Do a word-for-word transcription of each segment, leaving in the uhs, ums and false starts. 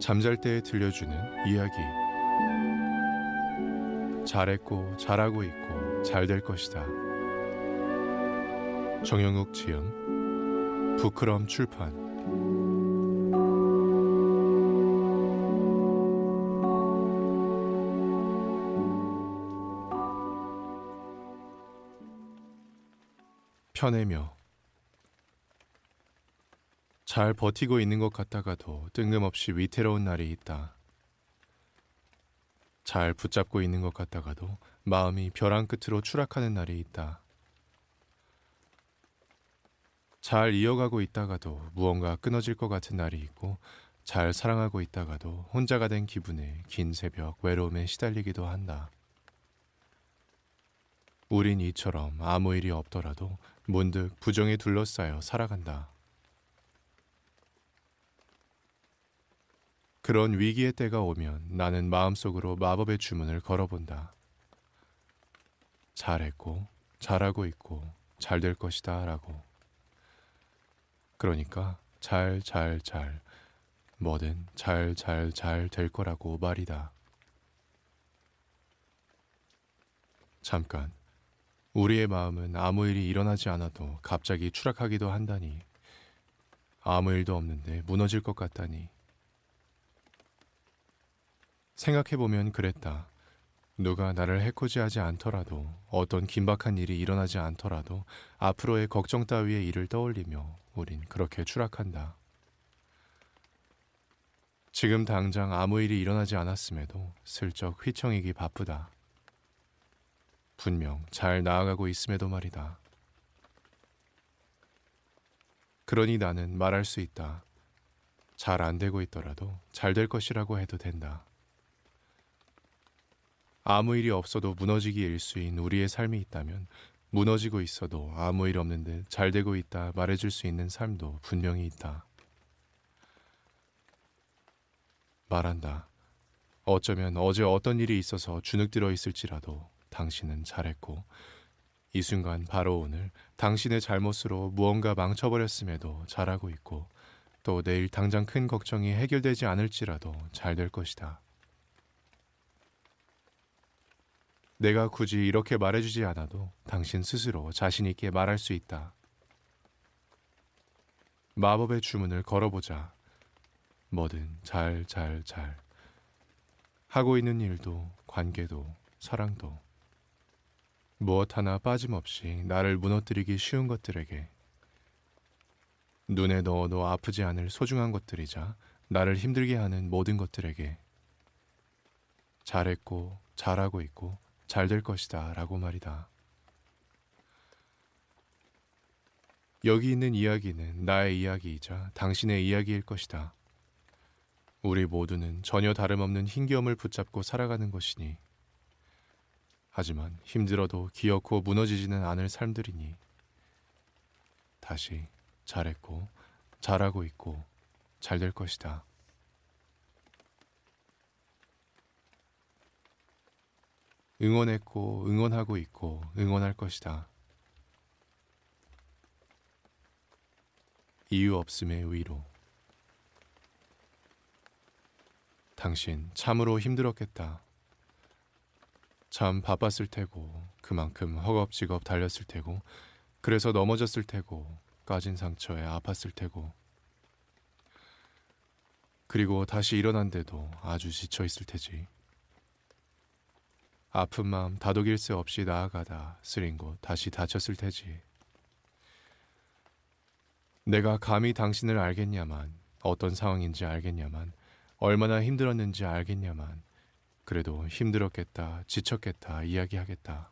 잠잘 때에 들려주는 이야기. 잘했고 잘하고 있고 잘 될 것이다. 정영욱 지음, 부크럼 출판. 편애며. 잘 버티고 있는 것 같다가도 뜬금없이 위태로운 날이 있다. 잘 붙잡고 있는 것 같다가도 마음이 벼랑 끝으로 추락하는 날이 있다. 잘 이어가고 있다가도 무언가 끊어질 것 같은 날이 있고, 잘 사랑하고 있다가도 혼자가 된 기분에 긴 새벽 외로움에 시달리기도 한다. 우린 이처럼 아무 일이 없더라도 문득 부정에 둘러싸여 살아간다. 그런 위기의 때가 오면 나는 마음속으로 마법의 주문을 걸어본다. 잘했고, 잘하고 있고, 잘 될 것이다 라고. 그러니까 잘, 잘, 잘, 뭐든 잘, 잘, 잘 될 거라고 말이다. 잠깐, 우리의 마음은 아무 일이 일어나지 않아도 갑자기 추락하기도 한다니, 아무 일도 없는데 무너질 것 같다니. 생각해보면 그랬다. 누가 나를 해코지하지 않더라도, 어떤 긴박한 일이 일어나지 않더라도 앞으로의 걱정 따위의 일을 떠올리며 우린 그렇게 추락한다. 지금 당장 아무 일이 일어나지 않았음에도 슬쩍 휘청이기 바쁘다. 분명 잘 나아가고 있음에도 말이다. 그러니 나는 말할 수 있다. 잘 안 되고 있더라도 잘 될 것이라고 해도 된다. 아무 일이 없어도 무너지기 일수인 우리의 삶이 있다면, 무너지고 있어도 아무 일 없는 듯 잘 되고 있다 말해줄 수 있는 삶도 분명히 있다. 말한다. 어쩌면 어제 어떤 일이 있어서 주눅들어 있을지라도 당신은 잘했고, 이 순간 바로 오늘 당신의 잘못으로 무언가 망쳐버렸음에도 잘하고 있고, 또 내일 당장 큰 걱정이 해결되지 않을지라도 잘 될 것이다. 내가 굳이 이렇게 말해주지 않아도 당신 스스로 자신 있게 말할 수 있다. 마법의 주문을 걸어보자. 뭐든 잘, 잘, 잘. 하고 있는 일도, 관계도, 사랑도. 무엇 하나 빠짐없이 나를 무너뜨리기 쉬운 것들에게. 눈에 넣어도 아프지 않을 소중한 것들이자 나를 힘들게 하는 모든 것들에게. 잘했고, 잘하고 있고, 잘 될 것이다 라고 말이다. 여기 있는 이야기는 나의 이야기이자 당신의 이야기일 것이다. 우리 모두는 전혀 다름없는 힘겨움을 붙잡고 살아가는 것이니, 하지만 힘들어도 기어코 무너지지는 않을 삶들이니, 다시 잘했고, 잘하고 있고, 잘 될 것이다. 응원했고, 응원하고 있고, 응원할 것이다. 이유 없음의 위로. 당신 참으로 힘들었겠다. 참 바빴을 테고, 그만큼 허겁지겁 달렸을 테고, 그래서 넘어졌을 테고, 까진 상처에 아팠을 테고, 그리고 다시 일어난데도 아주 지쳐 있을 테지. 아픈 마음 다독일 새 없이 나아가다 쓰린 곳 다시 다쳤을 테지. 내가 감히 당신을 알겠냐만, 어떤 상황인지 알겠냐만, 얼마나 힘들었는지 알겠냐만, 그래도 힘들었겠다, 지쳤겠다 이야기하겠다.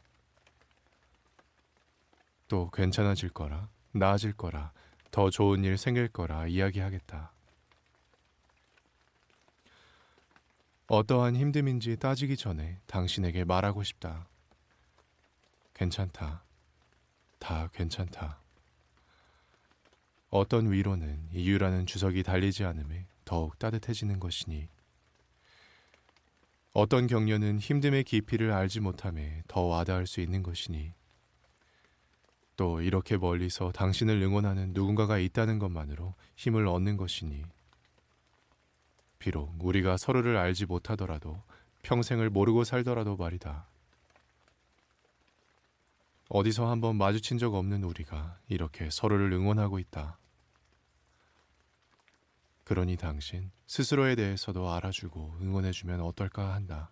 또 괜찮아질 거라, 나아질 거라, 더 좋은 일 생길 거라 이야기하겠다. 어떠한 힘듦인지 따지기 전에 당신에게 말하고 싶다. 괜찮다. 다 괜찮다. 어떤 위로는 이유라는 주석이 달리지 않음에 더욱 따뜻해지는 것이니, 어떤 격려는 힘듦의 깊이를 알지 못함에 더 와닿을 수 있는 것이니, 또 이렇게 멀리서 당신을 응원하는 누군가가 있다는 것만으로 힘을 얻는 것이니, 비록 우리가 서로를 알지 못하더라도 평생을 모르고 살더라도 말이다. 어디서 한번 마주친 적 없는 우리가 이렇게 서로를 응원하고 있다. 그러니 당신 스스로에 대해서도 알아주고 응원해주면 어떨까 한다.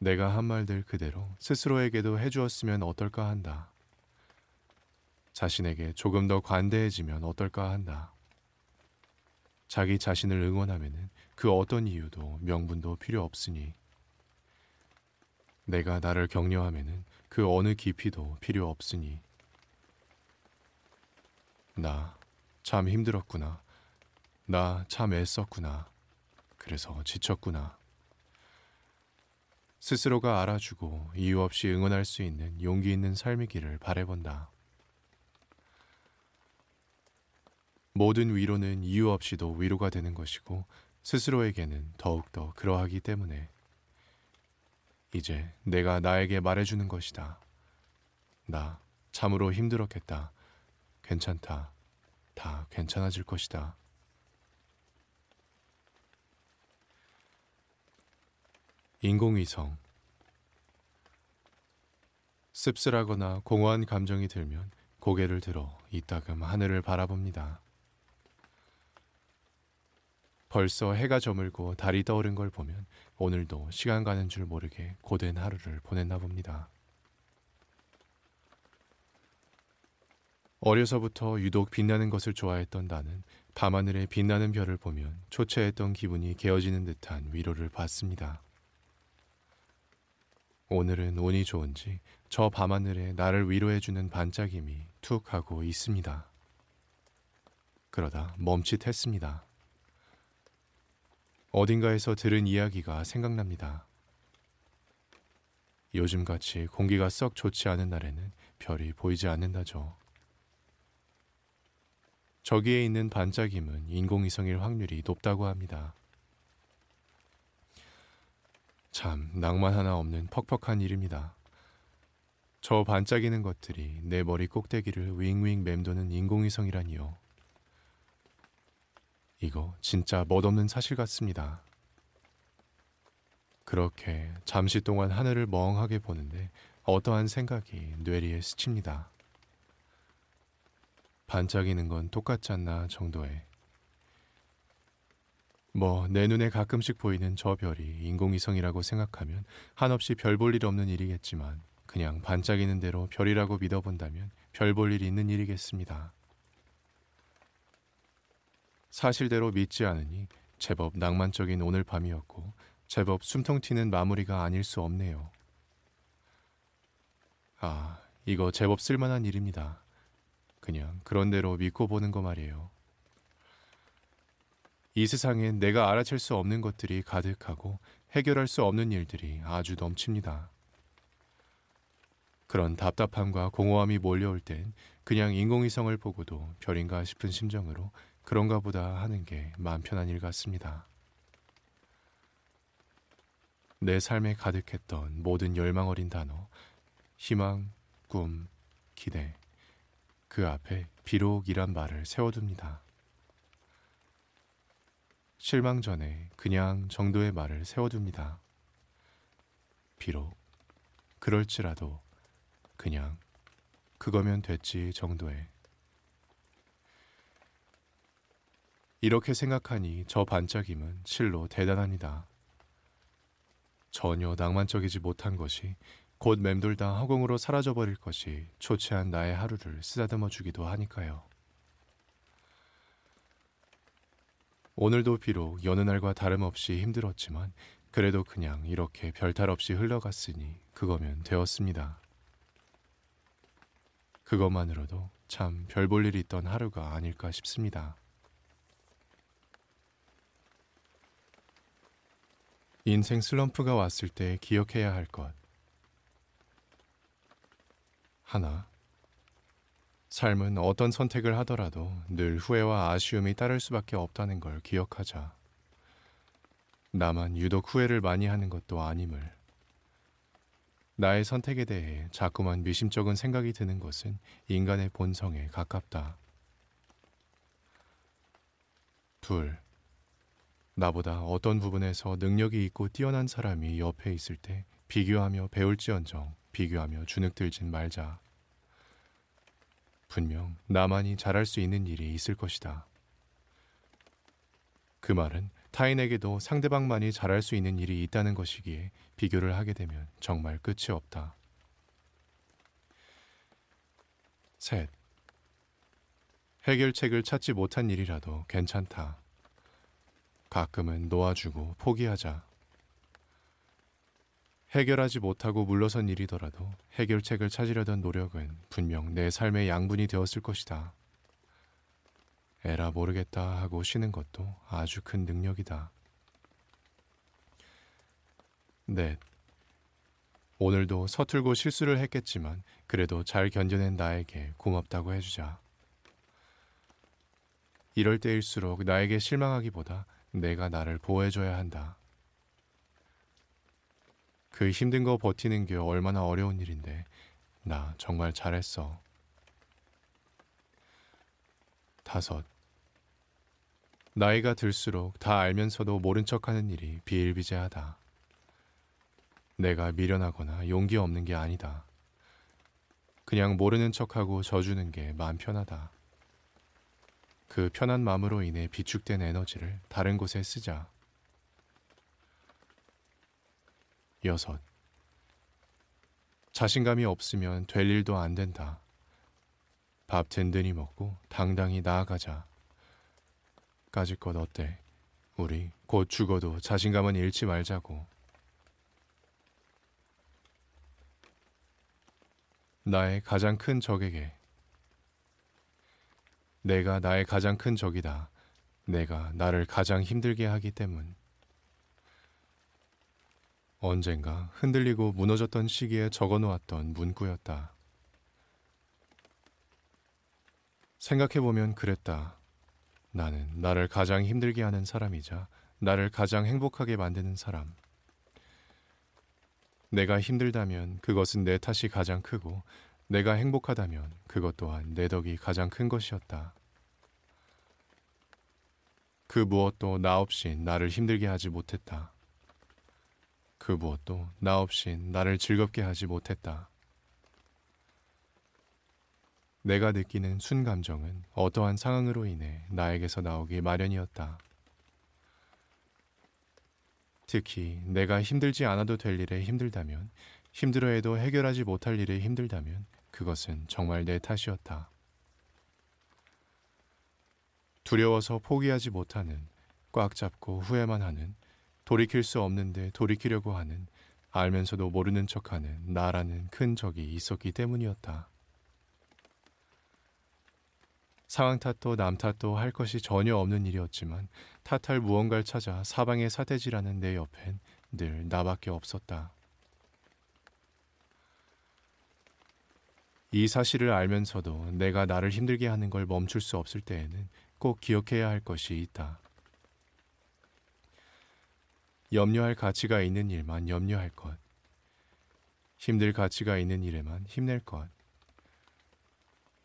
내가 한 말들 그대로 스스로에게도 해주었으면 어떨까 한다. 자신에게 조금 더 관대해지면 어떨까 한다. 자기 자신을 응원하면은 그 어떤 이유도 명분도 필요 없으니, 내가 나를 격려하면은 그 어느 깊이도 필요 없으니, 나 참 힘들었구나. 나 참 애썼구나. 그래서 지쳤구나. 스스로가 알아주고 이유 없이 응원할 수 있는 용기 있는 삶이기를 바라본다. 모든 위로는 이유 없이도 위로가 되는 것이고, 스스로에게는 더욱더 그러하기 때문에 이제 내가 나에게 말해주는 것이다. 나 참으로 힘들었겠다. 괜찮다. 다 괜찮아질 것이다. 인공위성. 씁쓸하거나 공허한 감정이 들면 고개를 들어 이따금 하늘을 바라봅니다. 벌써 해가 저물고 달이 떠오른 걸 보면 오늘도 시간 가는 줄 모르게 고된 하루를 보냈나 봅니다. 어려서부터 유독 빛나는 것을 좋아했던 나는 밤하늘의 빛나는 별을 보면 초췌했던 기분이 개어지는 듯한 위로를 받습니다. 오늘은 운이 좋은지 저 밤하늘에 나를 위로해주는 반짝임이 툭 하고 있습니다. 그러다 멈칫했습니다. 어딘가에서 들은 이야기가 생각납니다. 요즘같이 공기가 썩 좋지 않은 날에는 별이 보이지 않는다죠. 저기에 있는 반짝임은 인공위성일 확률이 높다고 합니다. 참 낭만 하나 없는 퍽퍽한 일입니다. 저 반짝이는 것들이 내 머리 꼭대기를 윙윙 맴도는 인공위성이라니요. 이거 진짜 멋없는 사실 같습니다. 그렇게 잠시 동안 하늘을 멍하게 보는데 어떠한 생각이 뇌리에 스칩니다. 반짝이는 건 똑같지 않나 정도의. 뭐 내 눈에 가끔씩 보이는 저 별이 인공위성이라고 생각하면 한없이 별 볼 일 없는 일이겠지만, 그냥 반짝이는 대로 별이라고 믿어본다면 별 볼 일 있는 일이겠습니다. 사실대로 믿지 않으니 제법 낭만적인 오늘 밤이었고, 제법 숨통 튀는 마무리가 아닐 수 없네요. 아, 이거 제법 쓸만한 일입니다. 그냥 그런대로 믿고 보는 거 말이에요. 이 세상엔 내가 알아챌 수 없는 것들이 가득하고 해결할 수 없는 일들이 아주 넘칩니다. 그런 답답함과 공허함이 몰려올 땐 그냥 인공위성을 보고도 별인가 싶은 심정으로 그런가 보다 하는 게 마음 편한 일 같습니다. 내 삶에 가득했던 모든 열망 어린 단어, 희망, 꿈, 기대, 그 앞에 비록이란 말을 세워둡니다. 실망 전에 그냥 정도의 말을 세워둡니다. 비록, 그럴지라도, 그냥, 그거면 됐지 정도의. 이렇게 생각하니 저 반짝임은 실로 대단합니다. 전혀 낭만적이지 못한 것이 곧 맴돌다 허공으로 사라져버릴 것이 초췌한 나의 하루를 쓰다듬어주기도 하니까요. 오늘도 비록 여느 날과 다름없이 힘들었지만 그래도 그냥 이렇게 별탈 없이 흘러갔으니 그거면 되었습니다. 그것만으로도 참 별 볼 일이 있던 하루가 아닐까 싶습니다. 인생 슬럼프가 왔을 때 기억해야 할 것. 하나. 삶은 어떤 선택을 하더라도 늘 후회와 아쉬움이 따를 수밖에 없다는 걸 기억하자. 나만 유독 후회를 많이 하는 것도 아님을. 나의 선택에 대해 자꾸만 미심쩍은 생각이 드는 것은 인간의 본성에 가깝다. 둘. 나보다 어떤 부분에서 능력이 있고 뛰어난 사람이 옆에 있을 때 비교하며 배울지언정 비교하며 주눅들진 말자. 분명 나만이 잘할 수 있는 일이 있을 것이다. 그 말은 타인에게도 상대방만이 잘할 수 있는 일이 있다는 것이기에 비교를 하게 되면 정말 끝이 없다. 셋. 해결책을 찾지 못한 일이라도 괜찮다. 가끔은 놓아주고 포기하자. 해결하지 못하고 물러선 일이더라도 해결책을 찾으려던 노력은 분명 내 삶의 양분이 되었을 것이다. 에라 모르겠다 하고 쉬는 것도 아주 큰 능력이다. 넷. 오늘도 서툴고 실수를 했겠지만 그래도 잘 견뎌낸 나에게 고맙다고 해주자. 이럴 때일수록 나에게 실망하기보다 내가 나를 보호해줘야 한다. 그 힘든 거 버티는 게 얼마나 어려운 일인데 나 정말 잘했어. 다섯. 나이가 들수록 다 알면서도 모른 척하는 일이 비일비재하다. 내가 미련하거나 용기 없는 게 아니다. 그냥 모르는 척하고 져주는 게 마음 편하다. 그 편한 마음으로 인해 비축된 에너지를 다른 곳에 쓰자. 여섯. 자신감이 없으면 될 일도 안 된다. 밥 든든히 먹고 당당히 나아가자. 까짓것 어때? 우리 곧 죽어도 자신감은 잃지 말자고. 나의 가장 큰 적에게. 내가 나의 가장 큰 적이다. 내가 나를 가장 힘들게 하기 때문. 언젠가 흔들리고 무너졌던 시기에 적어놓았던 문구였다. 생각해보면 그랬다. 나는 나를 가장 힘들게 하는 사람이자 나를 가장 행복하게 만드는 사람. 내가 힘들다면 그것은 내 탓이 가장 크고 내가 행복하다면 그것 또한 내 덕이 가장 큰 것이었다. 그 무엇도 나 없이 나를 힘들게 하지 못했다. 그 무엇도 나 없이 나를 즐겁게 하지 못했다. 내가 느끼는 순감정은 어떠한 상황으로 인해 나에게서 나오기 마련이었다. 특히 내가 힘들지 않아도 될 일에 힘들다면, 힘들어해도 해결하지 못할 일에 힘들다면 그것은 정말 내 탓이었다. 두려워서 포기하지 못하는, 꽉 잡고 후회만 하는, 돌이킬 수 없는데 돌이키려고 하는, 알면서도 모르는 척하는 나라는 큰 적이 있었기 때문이었다. 상황 탓도 남 탓도 할 것이 전혀 없는 일이었지만 탓할 무언가를 찾아 사방에 사대질하는 내 옆엔 늘 나밖에 없었다. 이 사실을 알면서도 내가 나를 힘들게 하는 걸 멈출 수 없을 때에는 꼭 기억해야 할 것이 있다. 염려할 가치가 있는 일만 염려할 것. 힘들 가치가 있는 일에만 힘낼 것.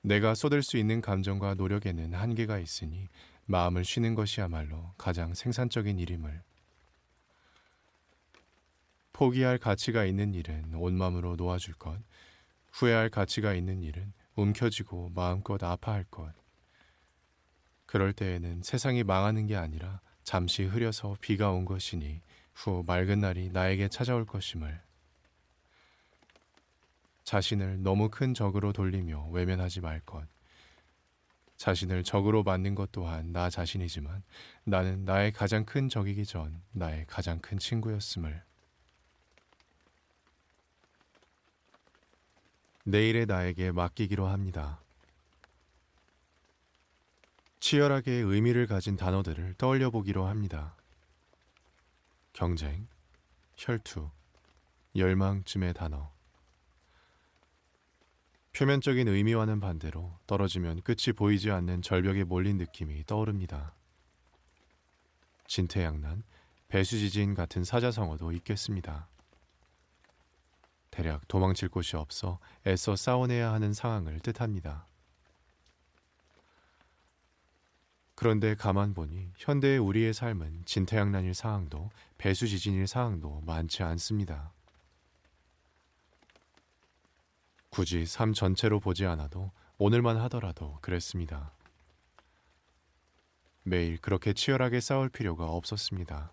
내가 쏟을 수 있는 감정과 노력에는 한계가 있으니 마음을 쉬는 것이야말로 가장 생산적인 일임을. 포기할 가치가 있는 일은 온 마음으로 놓아줄 것. 후회할 가치가 있는 일은 움켜쥐고 마음껏 아파할 것. 그럴 때에는 세상이 망하는 게 아니라 잠시 흐려서 비가 온 것이니 후 맑은 날이 나에게 찾아올 것임을. 자신을 너무 큰 적으로 돌리며 외면하지 말 것. 자신을 적으로 만든 것 또한 나 자신이지만 나는 나의 가장 큰 적이기 전 나의 가장 큰 친구였음을. 내일의 나에게 맡기기로 합니다. 치열하게 의미를 가진 단어들을 떠올려 보기로 합니다. 경쟁, 혈투, 열망쯤의 단어. 표면적인 의미와는 반대로 떨어지면 끝이 보이지 않는 절벽에 몰린 느낌이 떠오릅니다. 진퇴양난, 배수지진 같은 사자성어도 있겠습니다. 대략 도망칠 곳이 없어 애써 싸워내야 하는 상황을 뜻합니다. 그런데 가만 보니 현대의 우리의 삶은 진태양난일 상황도 배수지진일 상황도 많지 않습니다. 굳이 삶 전체로 보지 않아도 오늘만 하더라도 그랬습니다. 매일 그렇게 치열하게 싸울 필요가 없었습니다.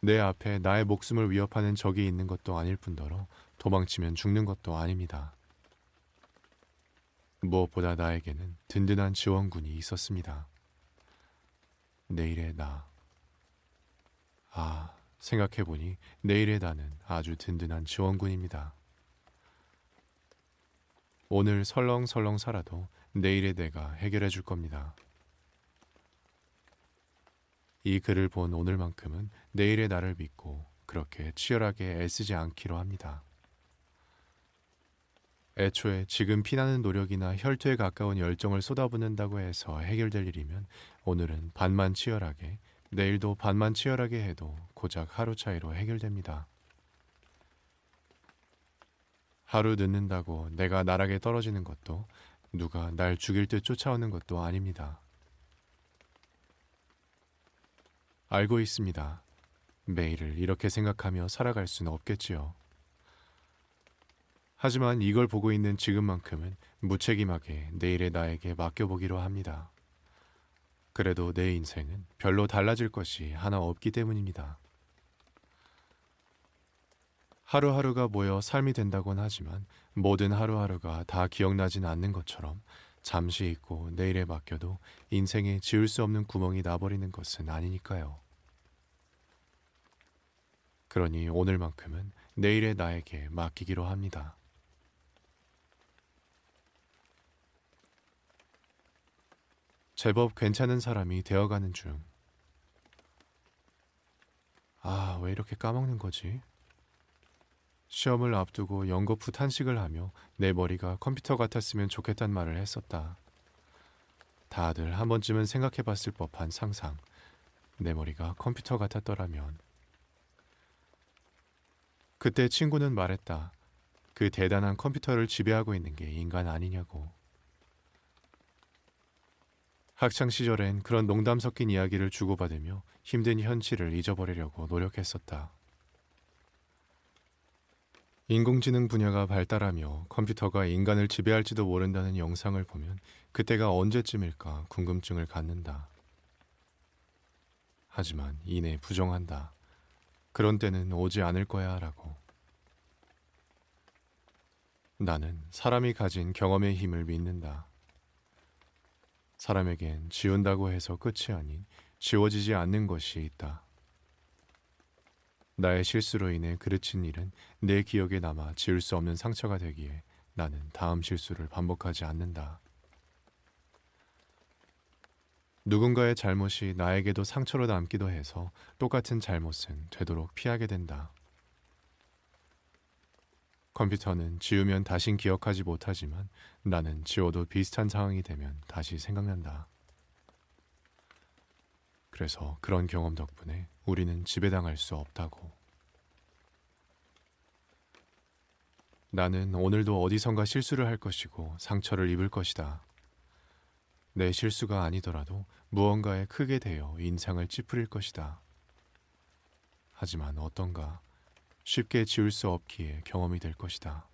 내 앞에 나의 목숨을 위협하는 적이 있는 것도 아닐 뿐더러 도망치면 죽는 것도 아닙니다. 무엇보다 나에게는 든든한 지원군이 있었습니다. 내일의 나. 아, 생각해보니 내일의 나는 아주 든든한 지원군입니다. 오늘 설렁설렁 살아도 내일의 내가 해결해 줄 겁니다. 이 글을 본 오늘만큼은 내일의 나를 믿고 그렇게 치열하게 애쓰지 않기로 합니다. 애초에 지금 피나는 노력이나 혈투에 가까운 열정을 쏟아붓는다고 해서 해결될 일이면 오늘은 반만 치열하게, 내일도 반만 치열하게 해도 고작 하루 차이로 해결됩니다. 하루 늦는다고 내가 나락에 떨어지는 것도, 누가 날 죽일 듯 쫓아오는 것도 아닙니다. 알고 있습니다. 매일을 이렇게 생각하며 살아갈 수는 없겠지요. 하지만 이걸 보고 있는 지금만큼은 무책임하게 내일의 나에게 맡겨보기로 합니다. 그래도 내 인생은 별로 달라질 것이 하나 없기 때문입니다. 하루하루가 모여 삶이 된다곤 하지만 모든 하루하루가 다 기억나진 않는 것처럼 잠시 잊고 내일에 맡겨도 인생에 지울 수 없는 구멍이 나버리는 것은 아니니까요. 그러니 오늘만큼은 내일의 나에게 맡기기로 합니다. 제법 괜찮은 사람이 되어가는 중. 아, 왜 이렇게 까먹는 거지? 시험을 앞두고 연거푸 탄식을 하며 내 머리가 컴퓨터 같았으면 좋겠단 말을 했었다. 다들 한 번쯤은 생각해봤을 법한 상상. 내 머리가 컴퓨터 같았더라면. 그때 친구는 말했다. 그 대단한 컴퓨터를 지배하고 있는 게 인간 아니냐고. 학창시절엔 그런 농담 섞인 이야기를 주고받으며 힘든 현실을 잊어버리려고 노력했었다. 인공지능 분야가 발달하며 컴퓨터가 인간을 지배할지도 모른다는 영상을 보면 그때가 언제쯤일까 궁금증을 갖는다. 하지만 이내 부정한다. 그런 때는 오지 않을 거야 라고. 나는 사람이 가진 경험의 힘을 믿는다. 사람에겐 지운다고 해서 끝이 아닌 지워지지 않는 것이 있다. 나의 실수로 인해 그르친 일은 내 기억에 남아 지울 수 없는 상처가 되기에 나는 다음 실수를 반복하지 않는다. 누군가의 잘못이 나에게도 상처로 남기도 해서 똑같은 잘못은 되도록 피하게 된다. 컴퓨터는 지우면 다신 기억하지 못하지만 나는 지워도 비슷한 상황이 되면 다시 생각난다. 그래서 그런 경험 덕분에 우리는 지배당할 수 없다고. 나는 오늘도 어디선가 실수를 할 것이고 상처를 입을 것이다. 내 실수가 아니더라도 무언가에 크게 대여 인상을 찌푸릴 것이다. 하지만 어떤가 쉽게 지울 수 없기에 경험이 될 것이다.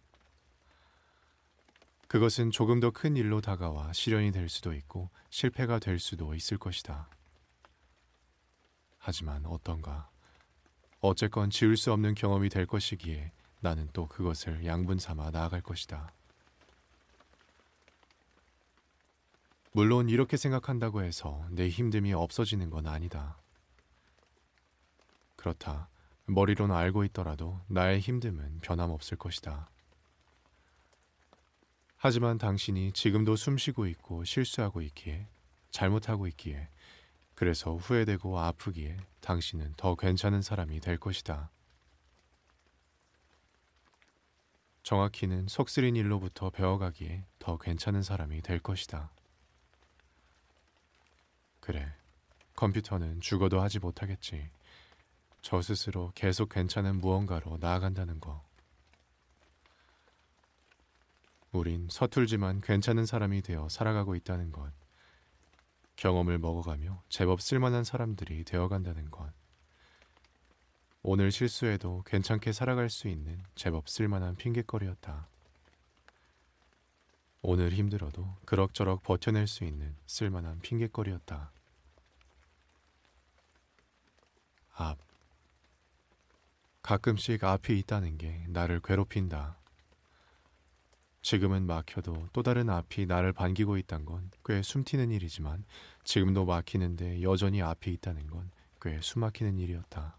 그것은 조금 더 큰 일로 다가와 실현이 될 수도 있고 실패가 될 수도 있을 것이다. 하지만 어떤가 어쨌건 지울 수 없는 경험이 될 것이기에 나는 또 그것을 양분 삼아 나아갈 것이다. 물론 이렇게 생각한다고 해서 내 힘듦이 없어지는 건 아니다. 그렇다. 머리로는 알고 있더라도 나의 힘듦은 변함없을 것이다. 하지만 당신이 지금도 숨쉬고 있고 실수하고 있기에, 잘못하고 있기에, 그래서 후회되고 아프기에 당신은 더 괜찮은 사람이 될 것이다. 정확히는 속쓰린 일로부터 배워가기에 더 괜찮은 사람이 될 것이다. 그래, 컴퓨터는 죽어도 하지 못하겠지. 저 스스로 계속 괜찮은 무언가로 나아간다는 거. 우린 서툴지만 괜찮은 사람이 되어 살아가고 있다는 것. 경험을 먹어가며 제법 쓸만한 사람들이 되어간다는 것. 오늘 실수해도 괜찮게 살아갈 수 있는 제법 쓸만한 핑곗거리였다. 오늘 힘들어도 그럭저럭 버텨낼 수 있는 쓸만한 핑곗거리였다. 앞. 가끔씩 앞이 있다는 게 나를 괴롭힌다. 지금은 막혀도 또 다른 앞이 나를 반기고 있다는 건 꽤 숨튀는 일이지만 지금도 막히는데 여전히 앞이 있다는 건 꽤 숨막히는 일이었다.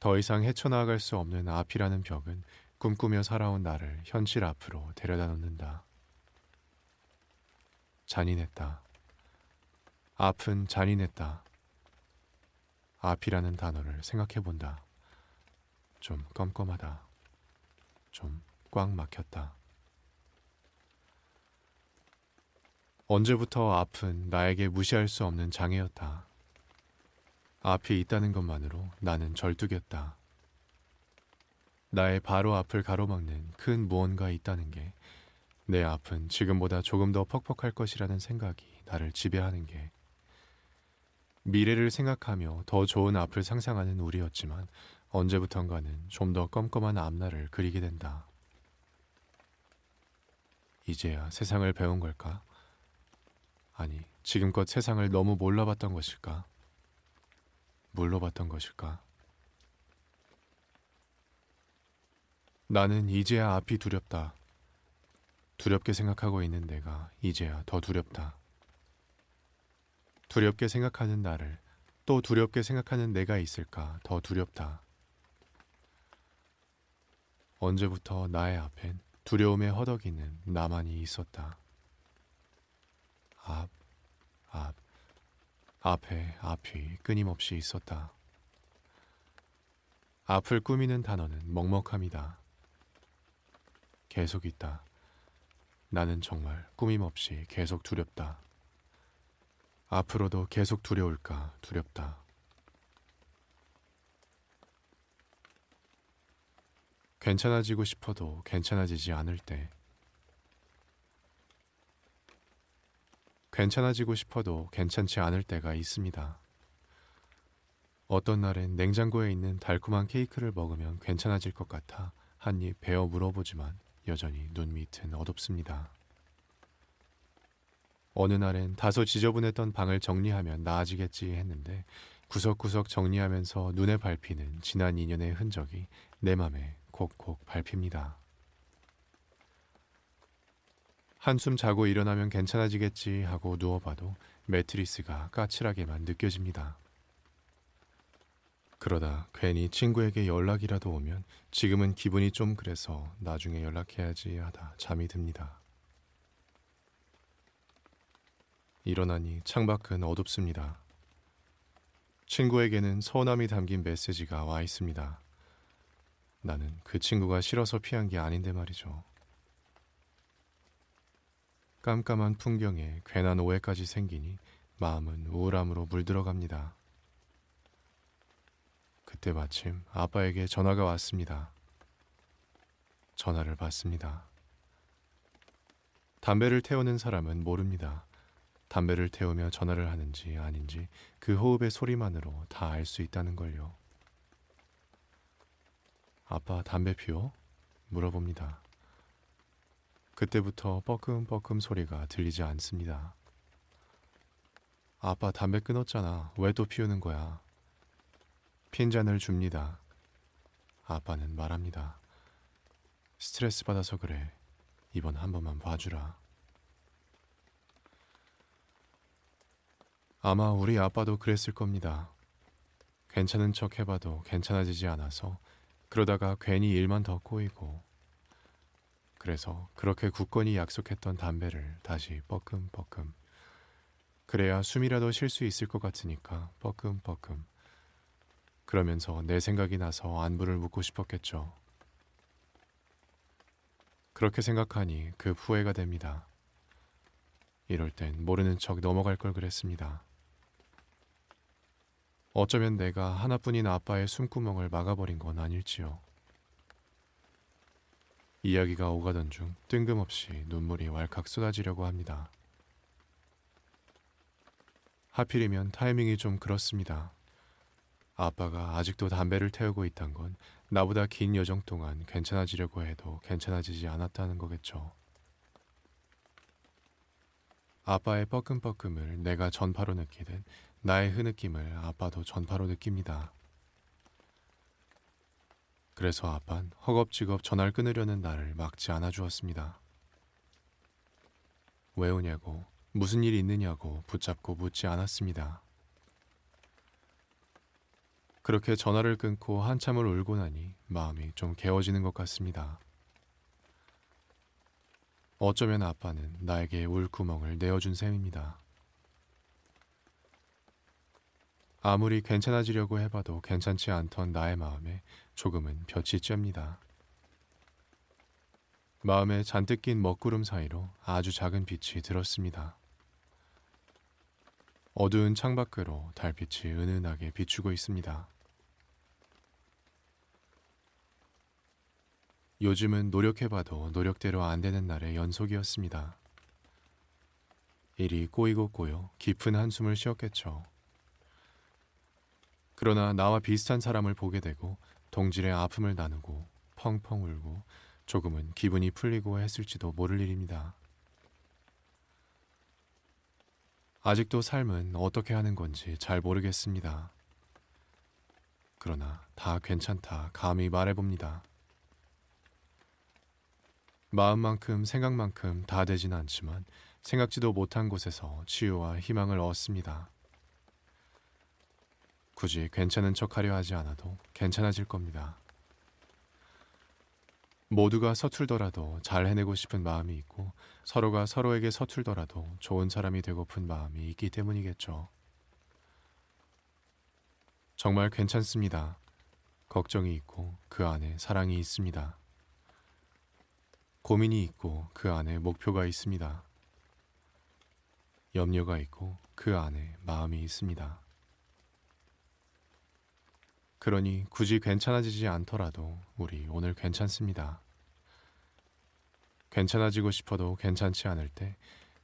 더 이상 헤쳐나갈 수 없는 앞이라는 벽은 꿈꾸며 살아온 나를 현실 앞으로 데려다 놓는다. 잔인했다. 앞은 잔인했다. 앞이라는 단어를 생각해본다. 좀 껌껌하다. 좀 꽉 막혔다. 언제부터 앞은 나에게 무시할 수 없는 장애였다. 앞이 있다는 것만으로 나는 절뚝였다. 나의 바로 앞을 가로막는 큰 무언가 있다는 게, 내 앞은 지금보다 조금 더 퍽퍽할 것이라는 생각이 나를 지배하는 게, 미래를 생각하며 더 좋은 앞을 상상하는 우리였지만 언제부턴가는 좀 더 껌껌한 앞날을 그리게 된다. 이제야 세상을 배운 걸까? 아니, 지금껏 세상을 너무 몰라봤던 것일까? 물러봤던 것일까? 나는 이제야 앞이 두렵다. 두렵게 생각하고 있는 내가 이제야 더 두렵다. 두렵게 생각하는 나를 또 두렵게 생각하는 내가 있을까 더 두렵다. 언제부터 나의 앞엔 두려움에 허덕이는 나만이 있었다. 앞, 앞, 앞에 앞이 끊임없이 있었다. 앞을 꾸미는 단어는 먹먹함이다. 계속 있다. 나는 정말 꾸밈없이 계속 두렵다. 앞으로도 계속 두려울까 두렵다. 괜찮아지고 싶어도 괜찮아지지 않을 때. 괜찮아지고 싶어도 괜찮지 않을 때가 있습니다. 어떤 날엔 냉장고에 있는 달콤한 케이크를 먹으면 괜찮아질 것 같아 한 입 베어 물어보지만 여전히 눈 밑은 어둡습니다. 어느 날엔 다소 지저분했던 방을 정리하면 나아지겠지 했는데 구석구석 정리하면서 눈에 밟히는 지난 이 년의 흔적이 내 맘에 콕콕 밟힙니다. 한숨 자고 일어나면 괜찮아지겠지 하고 누워봐도 매트리스가 까칠하게만 느껴집니다. 그러다 괜히 친구에게 연락이라도 오면 지금은 기분이 좀 그래서 나중에 연락해야지 하다 잠이 듭니다. 일어나니 창밖은 어둡습니다. 친구에게는 서운함이 담긴 메시지가 와 있습니다. 나는 그 친구가 싫어서 피한 게 아닌데 말이죠. 깜깜한 풍경에 괜한 오해까지 생기니 마음은 우울함으로 물들어갑니다. 그때 마침 아빠에게 전화가 왔습니다. 전화를 받습니다. 담배를 태우는 사람은 모릅니다. 담배를 태우며 전화를 하는지 아닌지 그 호흡의 소리만으로 다 알 수 있다는 걸요. 아빠 담배 피워? 물어봅니다. 그때부터 뻐끔뻐끔 소리가 들리지 않습니다. 아빠 담배 끊었잖아. 왜 또 피우는 거야? 핀잔을 줍니다. 아빠는 말합니다. 스트레스 받아서 그래. 이번 한 번만 봐주라. 아마 우리 아빠도 그랬을 겁니다. 괜찮은 척 해봐도 괜찮아지지 않아서 그러다가 괜히 일만 더 꼬이고, 그래서 그렇게 굳건히 약속했던 담배를 다시 뻐끔뻐끔, 그래야 숨이라도 쉴 수 있을 것 같으니까 뻐끔뻐끔, 그러면서 내 생각이 나서 안부를 묻고 싶었겠죠. 그렇게 생각하니 그 후회가 됩니다. 이럴 땐 모르는 척 넘어갈 걸 그랬습니다. 어쩌면 내가 하나뿐인 아빠의 숨구멍을 막아버린 건 아닐지요. 이야기가 오가던 중 뜬금없이 눈물이 왈칵 쏟아지려고 합니다. 하필이면 타이밍이 좀 그렇습니다. 아빠가 아직도 담배를 태우고 있단 건 나보다 긴 여정 동안 괜찮아지려고 해도 괜찮아지지 않았다는 거겠죠. 아빠의 뻐끔뻐끔을 내가 전파로 느끼듯 나의 흐느낌을 아빠도 전파로 느낍니다. 그래서 아빠는 허겁지겁 전화를 끊으려는 나를 막지 않아주었습니다. 왜 오냐고, 무슨 일이 있느냐고 붙잡고 묻지 않았습니다. 그렇게 전화를 끊고 한참을 울고 나니 마음이 좀 개워지는 것 같습니다. 어쩌면 아빠는 나에게 울 구멍을 내어준 셈입니다. 아무리 괜찮아지려고 해봐도 괜찮지 않던 나의 마음에 조금은 볕이 쬐입니다. 마음에 잔뜩 낀 먹구름 사이로 아주 작은 빛이 들었습니다. 어두운 창밖으로 달빛이 은은하게 비추고 있습니다. 요즘은 노력해봐도 노력대로 안 되는 날의 연속이었습니다. 일이 꼬이고 꼬여 깊은 한숨을 쉬었겠죠. 그러나 나와 비슷한 사람을 보게 되고 동질의 아픔을 나누고 펑펑 울고 조금은 기분이 풀리고 했을지도 모를 일입니다. 아직도 삶은 어떻게 하는 건지 잘 모르겠습니다. 그러나 다 괜찮다 감히 말해봅니다. 마음만큼 생각만큼 다 되진 않지만 생각지도 못한 곳에서 치유와 희망을 얻습니다. 굳이 괜찮은 척하려 하지 않아도 괜찮아질 겁니다. 모두가 서툴더라도 잘 해내고 싶은 마음이 있고 서로가 서로에게 서툴더라도 좋은 사람이 되고픈 마음이 있기 때문이겠죠. 정말 괜찮습니다. 걱정이 있고 그 안에 사랑이 있습니다. 고민이 있고 그 안에 목표가 있습니다. 염려가 있고 그 안에 마음이 있습니다. 그러니 굳이 괜찮아지지 않더라도 우리 오늘 괜찮습니다. 괜찮아지고 싶어도 괜찮지 않을 때,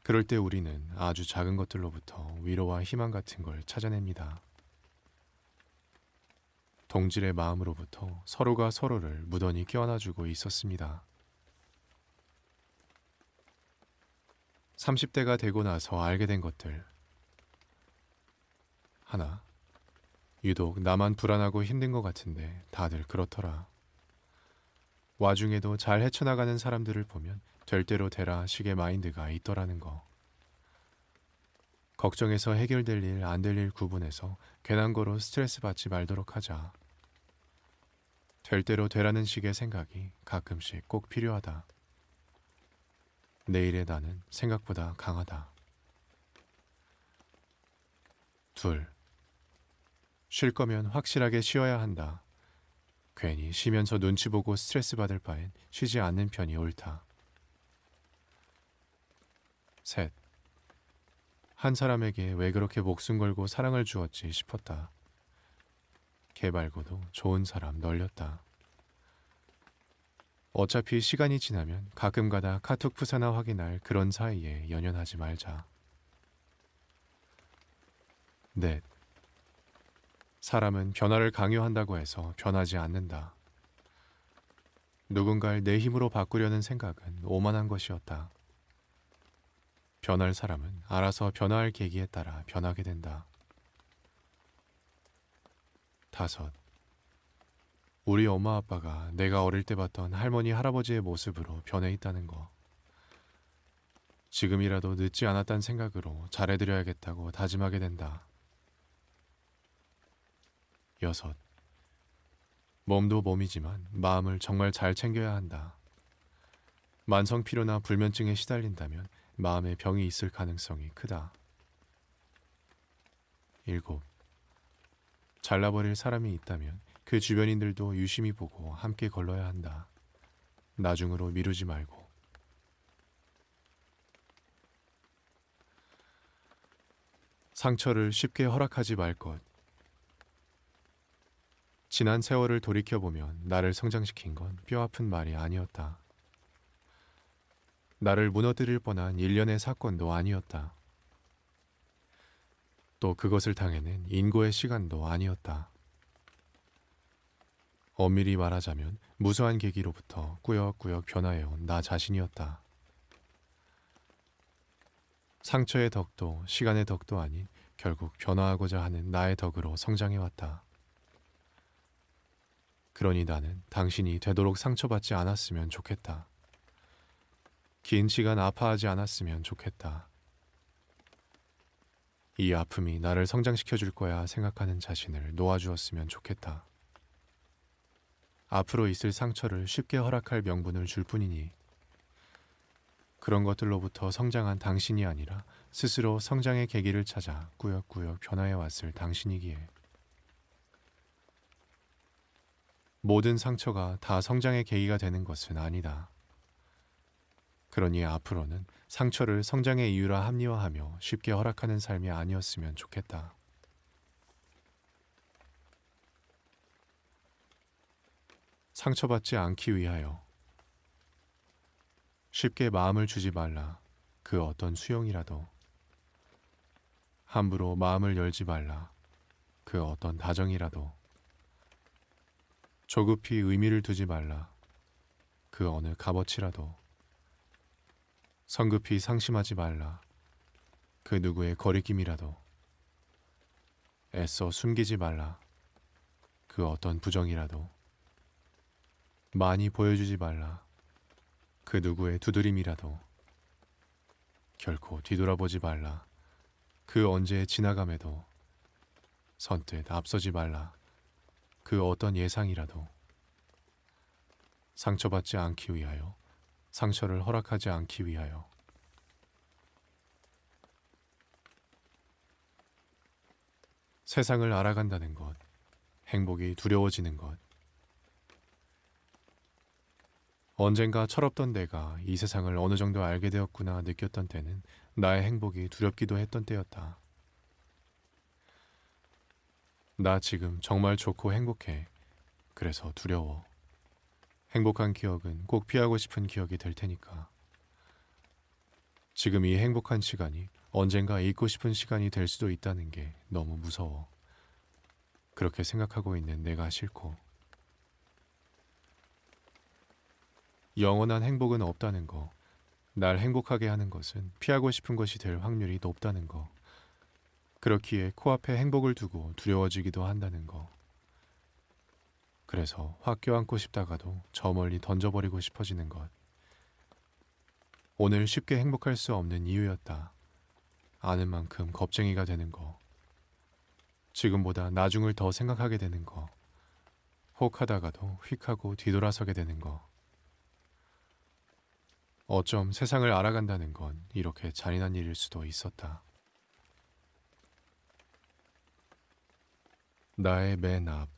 그럴 때 우리는 아주 작은 것들로부터 위로와 희망 같은 걸 찾아냅니다. 동질의 마음으로부터 서로가 서로를 무던히 껴안아주고 있었습니다. 삼십 대가 되고 나서 알게 된 것들. 하나. 유독 나만 불안하고 힘든 것 같은데 다들 그렇더라. 와중에도 잘 헤쳐나가는 사람들을 보면 될 대로 되라 식의 마인드가 있더라는 거. 걱정해서 해결될 일, 안 될 일 구분해서 괜한 거로 스트레스 받지 말도록 하자. 될 대로 되라는 식의 생각이 가끔씩 꼭 필요하다. 내일의 나는 생각보다 강하다. 둘. 쉴 거면 확실하게 쉬어야 한다. 괜히 쉬면서 눈치 보고 스트레스 받을 바엔 쉬지 않는 편이 옳다. 셋. 한 사람에게 왜 그렇게 목숨 걸고 사랑을 주었지 싶었다. 걔 말고도 좋은 사람 널렸다. 어차피 시간이 지나면 가끔가다 카톡 푸사나 확인할 그런 사이에 연연하지 말자. 넷. 사람은 변화를 강요한다고 해서 변하지 않는다. 누군가를 내 힘으로 바꾸려는 생각은 오만한 것이었다. 변할 사람은 알아서 변화할 계기에 따라 변하게 된다. 다섯. 우리 엄마 아빠가 내가 어릴 때 봤던 할머니 할아버지의 모습으로 변해 있다는 거. 지금이라도 늦지 않았단 생각으로 잘해드려야겠다고 다짐하게 된다. 여섯. 몸도 몸이지만 마음을 정말 잘 챙겨야 한다. 만성피로나 불면증에 시달린다면 마음에 병이 있을 가능성이 크다. 일곱. 잘라버릴 사람이 있다면 그 주변인들도 유심히 보고 함께 걸러야 한다. 나중으로 미루지 말고. 상처를 쉽게 허락하지 말 것. 지난 세월을 돌이켜보면 나를 성장시킨 건 뼈아픈 말이 아니었다. 나를 무너뜨릴 뻔한 일련의 사건도 아니었다. 또 그것을 당해낸 인고의 시간도 아니었다. 엄밀히 말하자면 무수한 계기로부터 꾸역꾸역 변화해온 나 자신이었다. 상처의 덕도 시간의 덕도 아닌 결국 변화하고자 하는 나의 덕으로 성장해왔다. 그러니 나는 당신이 되도록 상처받지 않았으면 좋겠다. 긴 시간 아파하지 않았으면 좋겠다. 이 아픔이 나를 성장시켜줄 거야 생각하는 자신을 놓아주었으면 좋겠다. 앞으로 있을 상처를 쉽게 허락할 명분을 줄 뿐이니 그런 것들로부터 성장한 당신이 아니라 스스로 성장의 계기를 찾아 꾸역꾸역 변화해왔을 당신이기에 모든 상처가 다 성장의 계기가 되는 것은 아니다. 그러니 앞으로는 상처를 성장의 이유라 합리화하며 쉽게 허락하는 삶이 아니었으면 좋겠다. 상처받지 않기 위하여 쉽게 마음을 주지 말라. 그 어떤 수용이라도. 함부로 마음을 열지 말라. 그 어떤 다정이라도. 조급히 의미를 두지 말라. 그 어느 값어치라도. 성급히 상심하지 말라. 그 누구의 거리낌이라도. 애써 숨기지 말라. 그 어떤 부정이라도. 많이 보여주지 말라. 그 누구의 두드림이라도. 결코 뒤돌아보지 말라. 그 언제의 지나감에도. 선뜻 앞서지 말라. 그 어떤 예상이라도. 상처받지 않기 위하여, 상처를 허락하지 않기 위하여. 세상을 알아간다는 것, 행복이 두려워지는 것. 언젠가 철없던 내가 이 세상을 어느 정도 알게 되었구나 느꼈던 때는 나의 행복이 두렵기도 했던 때였다. 나 지금 정말 좋고 행복해. 그래서 두려워. 행복한 기억은 꼭 피하고 싶은 기억이 될 테니까. 지금 이 행복한 시간이 언젠가 잊고 싶은 시간이 될 수도 있다는 게 너무 무서워. 그렇게 생각하고 있는 내가 싫고. 영원한 행복은 없다는 거, 날 행복하게 하는 것은 피하고 싶은 것이 될 확률이 높다는 거, 그렇기에 코앞에 행복을 두고 두려워지기도 한다는 거. 그래서 확 껴안고 싶다가도 저 멀리 던져버리고 싶어지는 것. 오늘 쉽게 행복할 수 없는 이유였다. 아는 만큼 겁쟁이가 되는 거. 지금보다 나중을 더 생각하게 되는 거. 혹하다가도 휙하고 뒤돌아서게 되는 거. 어쩜 세상을 알아간다는 건 이렇게 잔인한 일일 수도 있었다. 나의 맨 앞.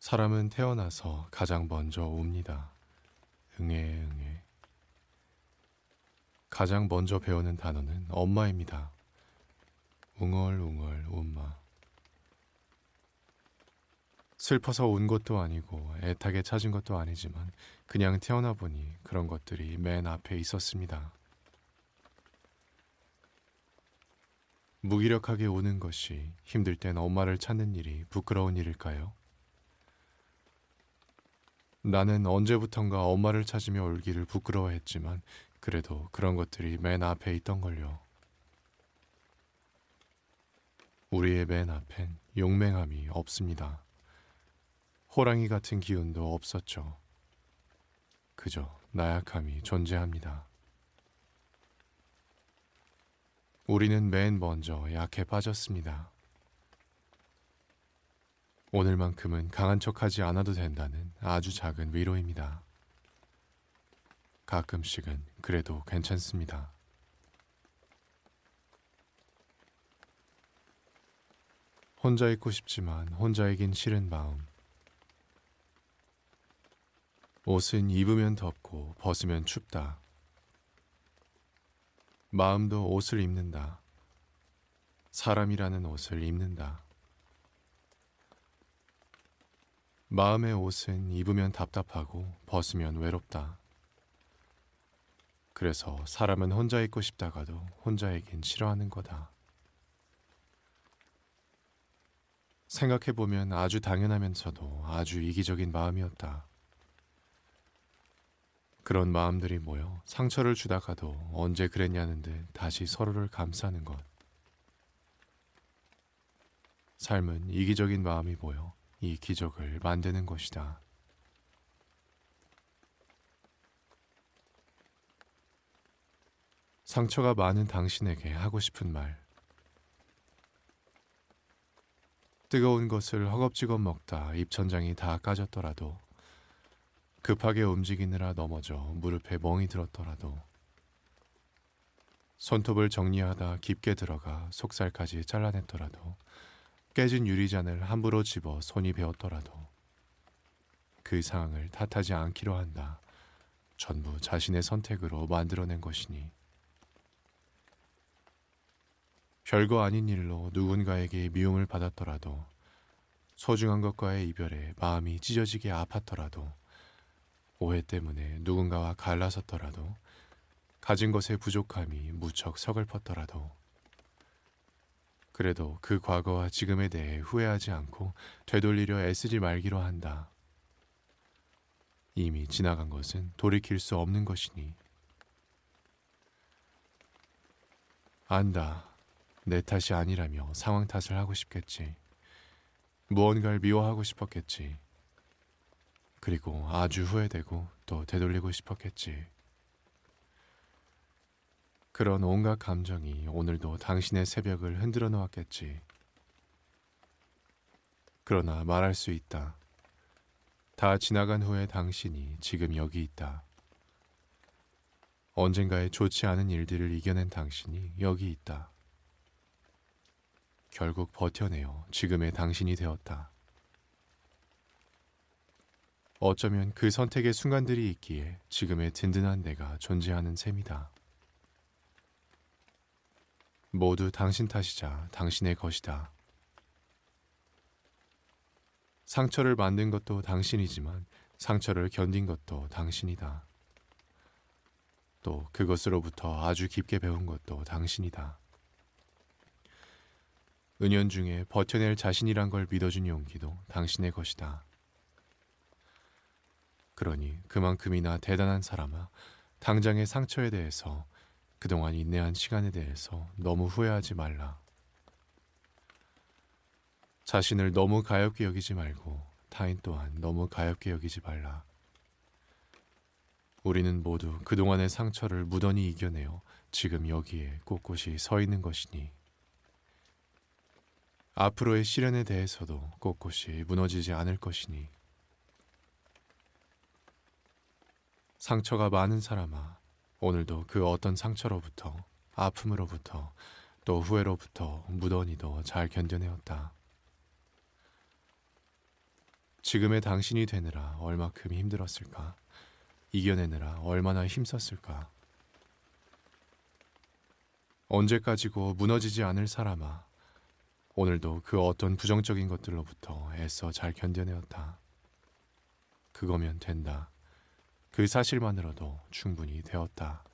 사람은 태어나서 가장 먼저 웁니다. 응애 응애. 가장 먼저 배우는 단어는 엄마입니다. 웅얼웅얼 엄마. 슬퍼서 운 것도 아니고 애타게 찾은 것도 아니지만 그냥 태어나 보니 그런 것들이 맨 앞에 있었습니다. 무기력하게 우는 것이 힘들 땐 엄마를 찾는 일이 부끄러운 일일까요? 나는 언제부턴가 엄마를 찾으며 울기를 부끄러워했지만 그래도 그런 것들이 맨 앞에 있던걸요. 우리의 맨 앞엔 용맹함이 없습니다. 호랑이 같은 기운도 없었죠. 그저 나약함이 존재합니다. 우리는 맨 먼저 약해 빠졌습니다. 오늘만큼은 강한 척하지 않아도 된다는 아주 작은 위로입니다. 가끔씩은 그래도 괜찮습니다. 혼자 있고 싶지만 혼자이긴 싫은 마음. 옷은 입으면 덥고 벗으면 춥다. 마음도 옷을 입는다. 사람이라는 옷을 입는다. 마음의 옷은 입으면 답답하고 벗으면 외롭다. 그래서 사람은 혼자 있고 싶다가도 혼자이긴 싫어하는 거다. 생각해보면 아주 당연하면서도 아주 이기적인 마음이었다. 그런 마음들이 모여 상처를 주다가도 언제 그랬냐는 듯 다시 서로를 감싸는 것. 삶은 이기적인 마음이 모여 이 기적을 만드는 것이다. 상처가 많은 당신에게 하고 싶은 말. 뜨거운 것을 허겁지겁 먹다 입천장이 다 까졌더라도, 급하게 움직이느라 넘어져 무릎에 멍이 들었더라도, 손톱을 정리하다 깊게 들어가 속살까지 잘라냈더라도, 깨진 유리잔을 함부로 집어 손이 베었더라도 그 상황을 탓하지 않기로 한다. 전부 자신의 선택으로 만들어낸 것이니 별거 아닌 일로 누군가에게 미움을 받았더라도, 소중한 것과의 이별에 마음이 찢어지게 아팠더라도, 오해 때문에 누군가와 갈라섰더라도, 가진 것의 부족함이 무척 서글펐더라도, 그래도 그 과거와 지금에 대해 후회하지 않고 되돌리려 애쓰지 말기로 한다. 이미 지나간 것은 돌이킬 수 없는 것이니. 안다. 내 탓이 아니라며 상황 탓을 하고 싶겠지. 무언가를 미워하고 싶었겠지. 그리고 아주 후회되고 또 되돌리고 싶었겠지. 그런 온갖 감정이 오늘도 당신의 새벽을 흔들어 놓았겠지. 그러나 말할 수 있다. 다 지나간 후에 당신이 지금 여기 있다. 언젠가에 좋지 않은 일들을 이겨낸 당신이 여기 있다. 결국 버텨내어 지금의 당신이 되었다. 어쩌면 그 선택의 순간들이 있기에 지금의 든든한 내가 존재하는 셈이다. 모두 당신 탓이자 당신의 것이다. 상처를 만든 것도 당신이지만 상처를 견딘 것도 당신이다. 또 그것으로부터 아주 깊게 배운 것도 당신이다. 은연중에 버텨낼 자신이란 걸 믿어준 용기도 당신의 것이다. 그러니 그만큼이나 대단한 사람아, 당장의 상처에 대해서, 그동안 인내한 시간에 대해서 너무 후회하지 말라. 자신을 너무 가엽게 여기지 말고 타인 또한 너무 가엽게 여기지 말라. 우리는 모두 그동안의 상처를 무던히 이겨내어 지금 여기에 꼿꼿이 서 있는 것이니 앞으로의 시련에 대해서도 꼿꼿이 무너지지 않을 것이니. 상처가 많은 사람아, 오늘도 그 어떤 상처로부터, 아픔으로부터, 또 후회로부터 무던히도 잘 견뎌내었다. 지금의 당신이 되느라 얼마큼 힘들었을까? 이겨내느라 얼마나 힘썼을까? 언제까지고 무너지지 않을 사람아, 오늘도 그 어떤 부정적인 것들로부터 애써 잘 견뎌내었다. 그거면 된다. 그 사실만으로도 충분히 되었다.